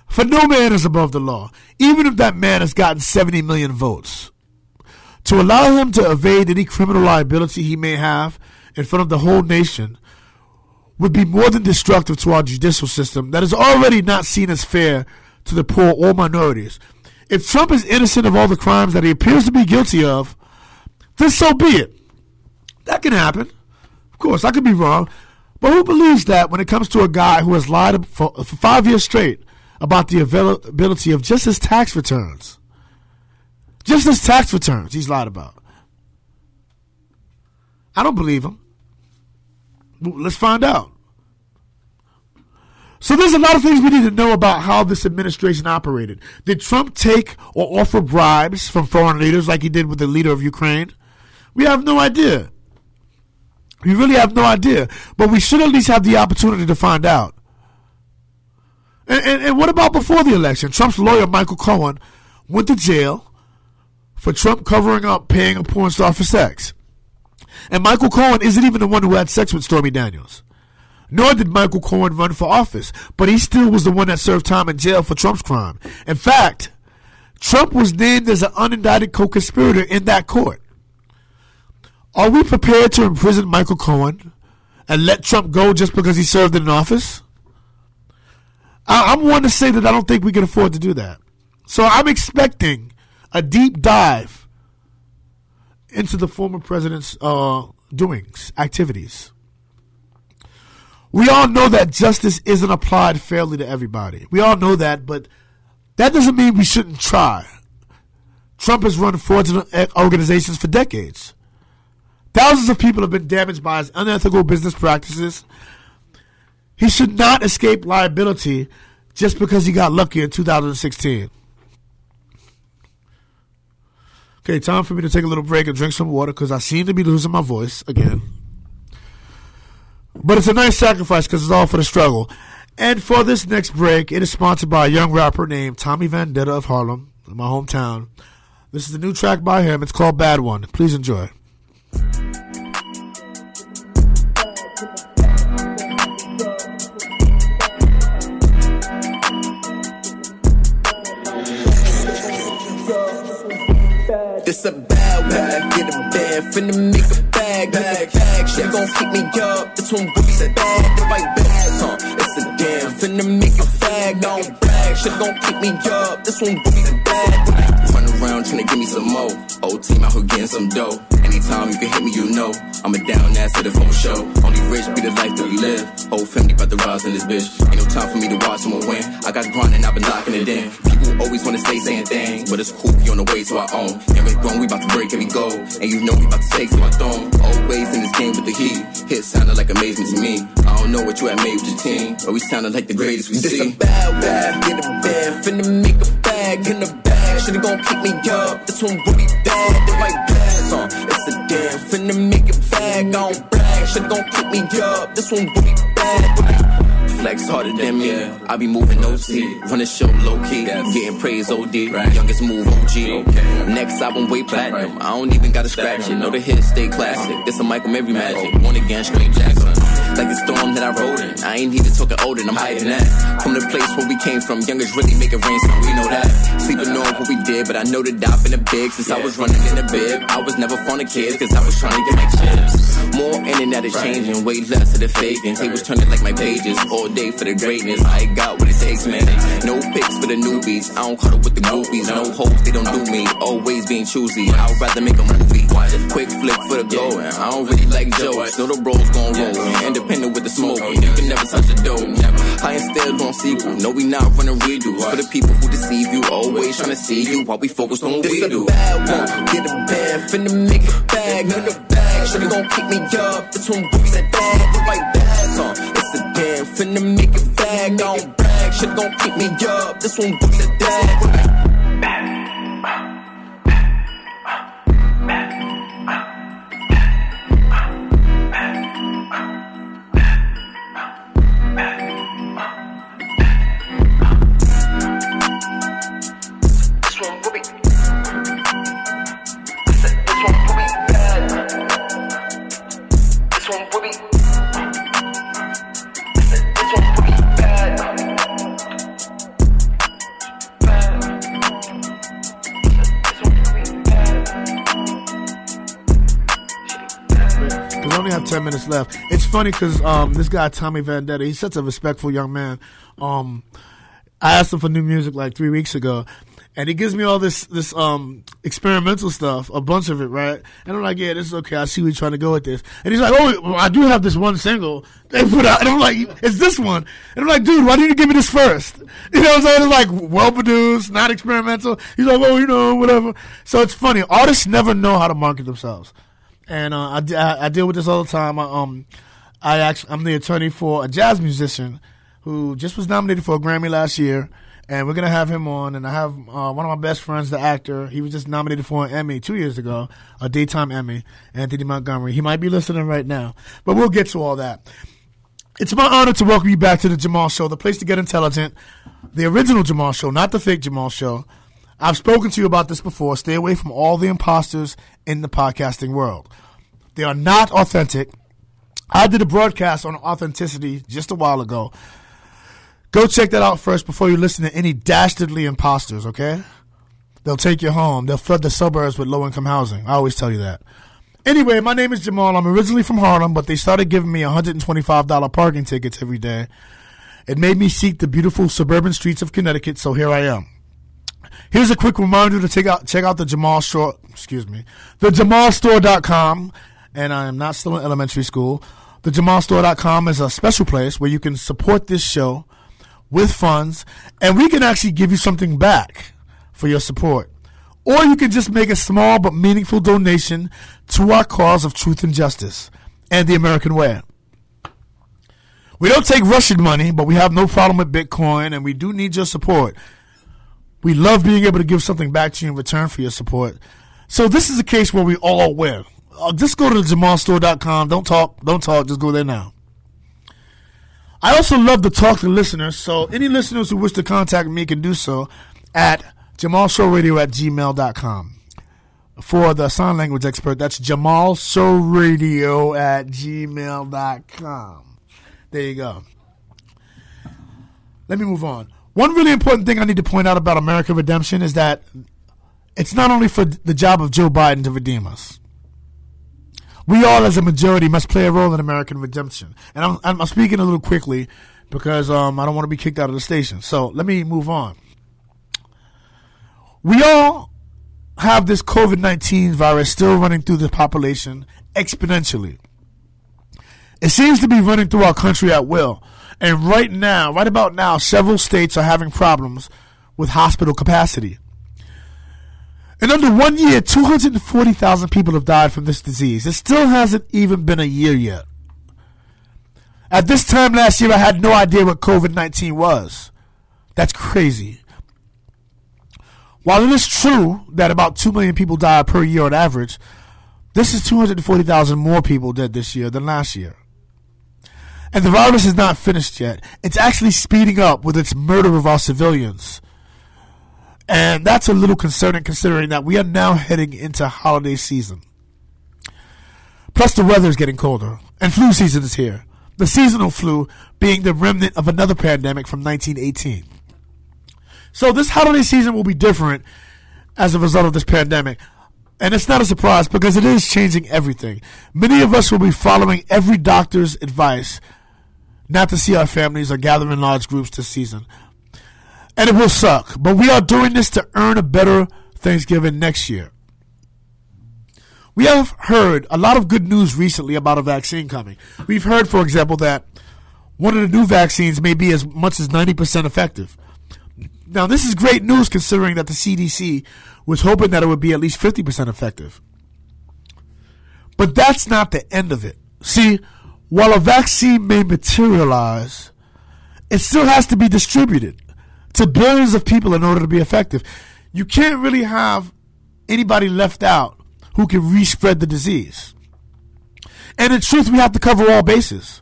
For no man is above the law, even if that man has gotten seventy million votes. To allow him to evade any criminal liability he may have in front of the whole nation would be more than destructive to our judicial system that is already not seen as fair to the poor or minorities. If Trump is innocent of all the crimes that he appears to be guilty of, then so be it. That can happen. Of course, I could be wrong. But who believes that when it comes to a guy who has lied for, for five years straight about the availability of just his tax returns. Just his tax returns he's lied about. I don't believe him. Let's find out. So there's a lot of things we need to know about how this administration operated. Did Trump take or offer bribes from foreign leaders like he did with the leader of Ukraine? We have no idea. We really have no idea. But we should at least have the opportunity to find out. And, and, and what about before the election? Trump's lawyer, Michael Cohen, went to jail for Trump covering up paying a porn star for sex. And Michael Cohen isn't even the one who had sex with Stormy Daniels. Nor did Michael Cohen run for office, but he still was the one that served time in jail for Trump's crime. In fact, Trump was named as an unindicted co-conspirator in that court. Are we prepared to imprison Michael Cohen and let Trump go just because he served in an office? I, I'm one to say that I don't think we can afford to do that. So I'm expecting a deep dive into the former president's uh, doings, activities. We all know that justice isn't applied fairly to everybody. We all know that, but that doesn't mean we shouldn't try. Trump has run fraudulent organizations for decades. Thousands of people have been damaged by his unethical business practices. He should not escape liability just because he got lucky in two thousand sixteen. Okay, time for me to take a little break and drink some water because I seem to be losing my voice again. But it's a nice sacrifice because it's all for the struggle. And for this next break, it is sponsored by a young rapper named Tommy Vendetta of Harlem, in my hometown. This is a new track by him. It's called Bad One. Please enjoy. It's a bad one, I get a bad, finna make a bag, bag, bag. She gon' pick me up, this one booty's a bag, the right bags, huh? It's a damn, finna make a fag, don't brag. She gon' pick me up, this one booty's a bag. Run around tryna give me some more, old team out here getting some dough. anytime you can hit me, you know I'm a down ass to the phone show. Only rich be the life that we live. Whole family about to rise in this bitch. Ain't no time for me to watch someone win. I got grinding, I've been locking it in. People always wanna stay saying things, but it's cool, we on the way to our own. And we're grown, we about to break every goal. And you know we about to take to our throne. Always in this game with the heat. Hit sounded like amazement to me. I don't know what you had made with your team, but we sounded like the greatest we this see. This a bad rap, get a bad, finna make a bag in the bag. Should've gon' pick me up, this one really bad, the right pass on. It's a damn, finna make it bag on black. Should've gon' pick me up, this one really bad. Flex harder than me, yeah. I be moving O C, running show low-key, yes. Getting praise O D, right. Youngest move O G, okay. Next album way platinum, right. I don't even gotta scratch it, know the hits stay classic, uh-huh. It's a Michael Mary magic, oh. One again, straight Jackson, like the storm that I rode in, I ain't even talking old and I'm hiding that, from the place where we came from, youngers really make it rain, so we know that, sleeping on what we did, but I know the dive in the big, since yeah. I was running in the bib, I was never fond of kids, cause I was trying to get my chips, more in and out of changing, way less of the faking, tables turning like my pages, all day for the greatness, I got what it takes, man. No picks for the newbies, I don't cuddle with the groupies. No hopes, they don't do me, always being choosy. I'd rather make a movie, quick flick for the glow. And I don't really like jokes, know the bros gon' roll. Independent with the smoke, you can never touch a dough. I ain't still on sequel, no we not running redos. For the people who deceive you, always tryna see you while we focus on what we do. This a bad one, get a bad, finna make a bag. In the bag, sure they gon' pick me up. This one boots at that, the right bags on. Damn, finna make it bag on black. Shit gon' pick me up. This one boots a dad. ten minutes left. It's funny because um, this guy, Tommy Vendetta, he's such a respectful young man. Um, I asked him for new music like three weeks ago, and he gives me all this this um, experimental stuff, a bunch of it, right? And I'm like, yeah, this is okay. I see where you're trying to go with this. And he's like, oh, well, I do have this one single they put out. And I'm like, it's this one. And I'm like, dude, why didn't you give me this first? You know what I'm saying? It's like well-produced, not experimental. He's like, oh, you know, whatever. So it's funny. Artists never know how to market themselves. And uh, I, I, I deal with this all the time. I, um, I actually, I'm the attorney for a jazz musician who just was nominated for a Grammy last year, and we're going to have him on. And I have uh, one of my best friends, the actor. He was just nominated for an Emmy two years ago, a daytime Emmy, Anthony Montgomery. He might be listening right now, but we'll get to all that. It's my honor to welcome you back to the Jamal Show, the place to get intelligent, the original Jamal Show, not the fake Jamal Show. I've spoken to you about this before. Stay away from all the imposters in the podcasting world. They are not authentic. I did a broadcast on authenticity just a while ago. Go check that out first before you listen to any dastardly imposters, okay? They'll take you home. They'll flood the suburbs with low-income housing. I always tell you that. Anyway, my name is Jamal. I'm originally from Harlem, but they started giving me one hundred twenty-five dollars parking tickets every day. It made me seek the beautiful suburban streets of Connecticut, so here I am. Here's a quick reminder to check out check out the Jamal Store, excuse me, the Jamal Store dot com, and I am not still in elementary school. The Jamal Store dot com is a special place where you can support this show with funds, and we can actually give you something back for your support. Or you can just make a small but meaningful donation to our cause of truth and justice and the American way. We don't take Russian money, but we have no problem with Bitcoin, and we do need your support. We love being able to give something back to you in return for your support. So this is a case where we all win. Uh, just go to Jamal Store dot com. Don't talk. Don't talk. Just go there now. I also love to talk to listeners. So any listeners who wish to contact me can do so at Jamal Show Radio at gmail dot com. For the sign language expert, that's Jamal Show Radio at gmail dot com. There you go. Let me move on. One really important thing I need to point out about American redemption is that it's not only for the job of Joe Biden to redeem us. We all, as a majority, must play a role in American redemption. And I'm, I'm speaking a little quickly because um, I don't want to be kicked out of the station. So let me move on. We all have this COVID nineteen virus still running through the population exponentially. It seems to be running through our country at will. And right now, right about now, several states are having problems with hospital capacity. In under one year, two hundred forty thousand people have died from this disease. It still hasn't even been a year yet. At this time last year, I had no idea what COVID nineteen was. That's crazy. While it is true that about two million people die per year on average, this is two hundred forty thousand more people dead this year than last year. And the virus is not finished yet. It's actually speeding up with its murder of our civilians. And that's a little concerning considering that we are now heading into holiday season. Plus the weather is getting colder and flu season is here. The seasonal flu being the remnant of another pandemic from nineteen eighteen. So this holiday season will be different as a result of this pandemic. And it's not a surprise because it is changing everything. Many of us will be following every doctor's advice not to see our families or gather in large groups this season. And it will suck, but we are doing this to earn a better Thanksgiving next year. We have heard a lot of good news recently about a vaccine coming. We've heard, for example, that one of the new vaccines may be as much as ninety percent effective. Now, this is great news considering that the C D C was hoping that it would be at least fifty percent effective. But that's not the end of it. See, while a vaccine may materialize, it still has to be distributed to billions of people in order to be effective. You can't really have anybody left out who can re-spread the disease. And in truth, we have to cover all bases.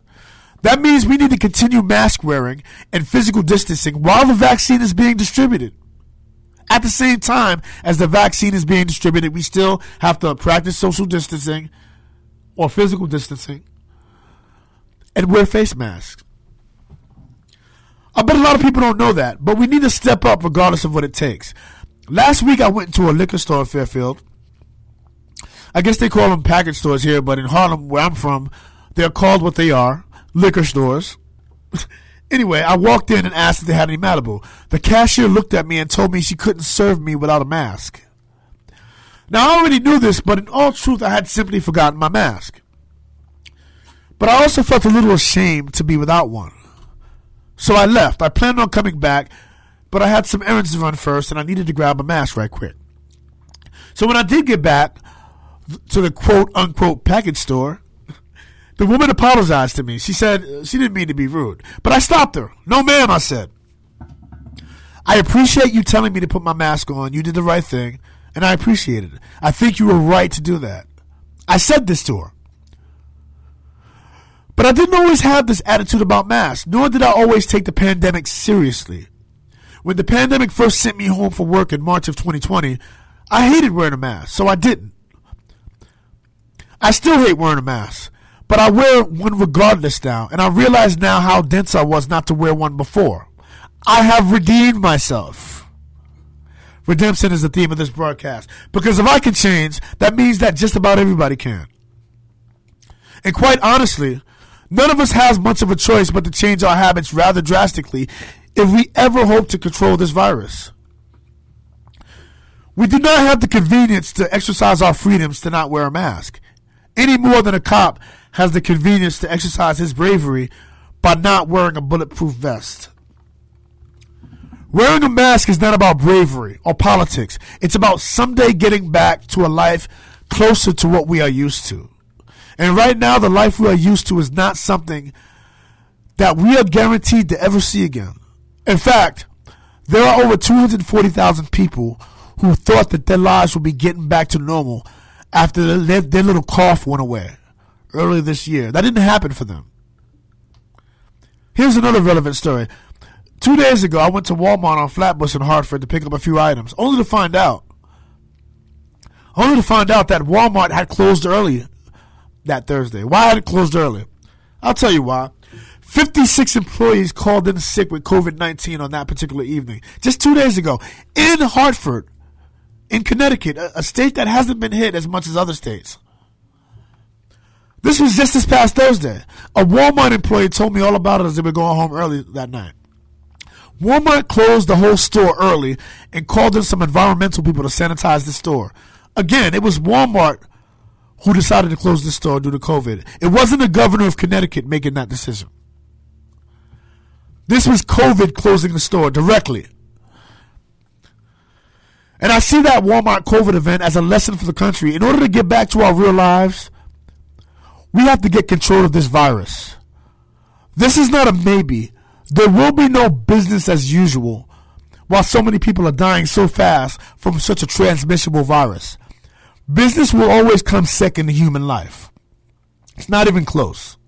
That means we need to continue mask wearing and physical distancing while the vaccine is being distributed. At the same time as the vaccine is being distributed, we still have to practice social distancing or physical distancing and wear face masks. I bet a lot of people don't know that, but we need to step up regardless of what it takes. Last week, I went to a liquor store in Fairfield. I guess they call them package stores here, but in Harlem, where I'm from, they're called what they are. Liquor stores. Anyway, I walked in and asked if they had any Malibu. The cashier looked at me and told me she couldn't serve me without a mask. Now, I already knew this, but in all truth, I had simply forgotten my mask. But I also felt a little ashamed to be without one. So I left. I planned on coming back, but I had some errands to run first, and I needed to grab a mask right quick. So when I did get back to the quote-unquote package store, the woman apologized to me. She said she didn't mean to be rude. But I stopped her. No, ma'am, I said. I appreciate you telling me to put my mask on. You did the right thing, and I appreciate it. I think you were right to do that. I said this to her. But I didn't always have this attitude about masks, nor did I always take the pandemic seriously. When the pandemic first sent me home for work in March of twenty twenty, I hated wearing a mask, so I didn't. I still hate wearing a mask. But I wear one regardless now, and I realize now how dense I was not to wear one before. I have redeemed myself. Redemption is the theme of this broadcast. Because if I can change, that means that just about everybody can. And quite honestly, none of us has much of a choice but to change our habits rather drastically if we ever hope to control this virus. We do not have the convenience to exercise our freedoms to not wear a mask, any more than a cop has the convenience to exercise his bravery by not wearing a bulletproof vest. Wearing a mask is not about bravery or politics. It's about someday getting back to a life closer to what we are used to. And right now, the life we are used to is not something that we are guaranteed to ever see again. In fact, there are over two hundred forty thousand people who thought that their lives would be getting back to normal after their little cough went away earlier this year. That didn't happen for them. Here's another relevant story. Two days ago, I went to Walmart on Flatbush in Hartford to pick up a few items, only to find out, only to find out that Walmart had closed early that Thursday. Why had it closed early? I'll tell you why. fifty-six employees called in sick with COVID nineteen on that particular evening, just two days ago, in Hartford, in Connecticut, a state that hasn't been hit as much as other states. This was just this past Thursday. A Walmart employee told me all about it as they were going home early that night. Walmart closed the whole store early and called in some environmental people to sanitize the store. Again, it was Walmart who decided to close the store due to COVID. It wasn't the governor of Connecticut making that decision. This was COVID closing the store directly. And I see that Walmart COVID event as a lesson for the country. In order to get back to our real lives, we have to get control of this virus. This is not a maybe. There will be no business as usual while so many people are dying so fast from such a transmissible virus. Business will always come second to human life. It's not even close.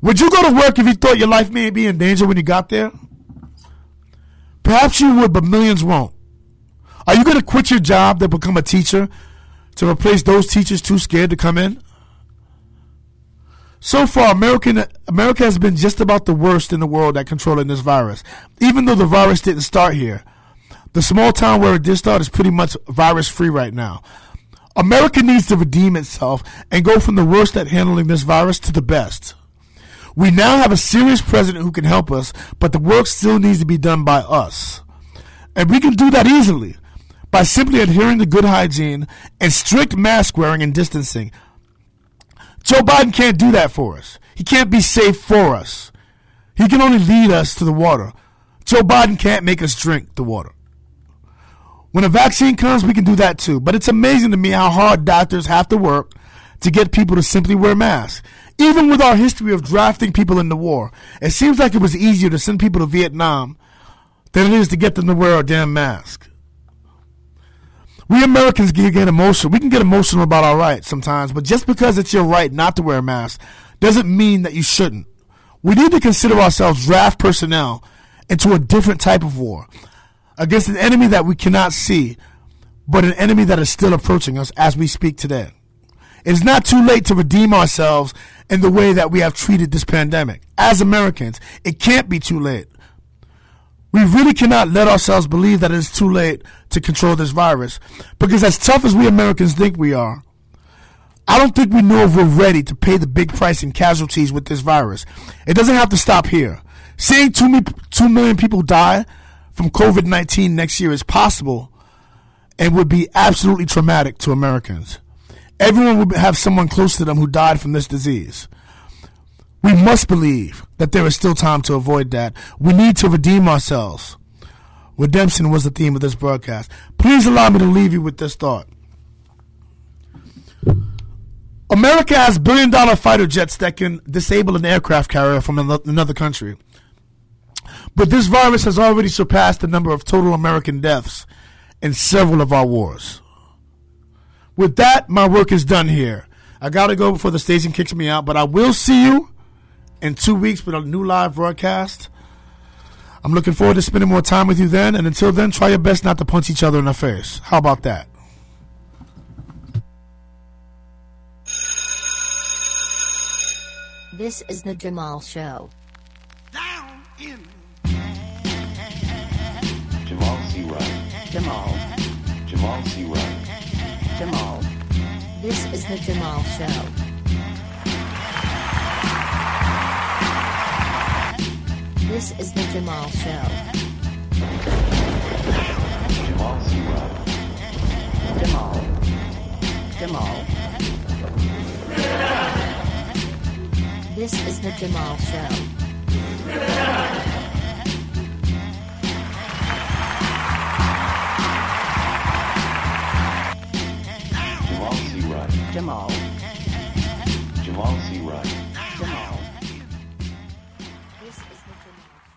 Would you go to work if you thought your life may be in danger when you got there? Perhaps you would, but millions won't. Are you going to quit your job to become a teacher to replace those teachers too scared to come in? So far, American, America has been just about the worst in the world at controlling this virus, even though the virus didn't start here. The small town where it did start is pretty much virus-free right now. America needs to redeem itself and go from the worst at handling this virus to the best. We now have a serious president who can help us, but the work still needs to be done by us. And we can do that easily by simply adhering to good hygiene and strict mask wearing and distancing. Joe Biden can't do that for us. He can't be safe for us. He can only lead us to the water. Joe Biden can't make us drink the water. When a vaccine comes, we can do that too. But it's amazing to me how hard doctors have to work to get people to simply wear masks. Even with our history of drafting people into war, it seems like it was easier to send people to Vietnam than it is to get them to wear a damn mask. We Americans can get emotional. We can get emotional about our rights sometimes, but just because it's your right not to wear a mask doesn't mean that you shouldn't. We need to consider ourselves draft personnel into a different type of war against an enemy that we cannot see, but an enemy that is still approaching us as we speak today. It's not too late to redeem ourselves in the way that we have treated this pandemic. As Americans, it can't be too late. We really cannot let ourselves believe that it is too late to control this virus, because as tough as we Americans think we are, I don't think we know if we're ready to pay the big price in casualties with this virus. It doesn't have to stop here. Seeing two million people die from COVID nineteen next year is possible and would be absolutely traumatic to Americans. Everyone would have someone close to them who died from this disease. We must believe that there is still time to avoid that. We need to redeem ourselves. Redemption was the theme of this broadcast. Please allow me to leave you with this thought. America has billion-dollar fighter jets that can disable an aircraft carrier from another country. But this virus has already surpassed the number of total American deaths in several of our wars. With that, my work is done here. I got to go before the station kicks me out, but I will see you in two weeks with a new live broadcast. I'm looking forward to spending more time with you then. And until then, try your best not to punch each other in the face. How about that? This is the Jamal Show. Down in Jamal C. Wright. Jamal. Jamal C. Wright. Jamal. This is the Jamal Show. This is the Jamal Show. Jamal C. Wright. Jamal. Jamal. This is the Jamal Show.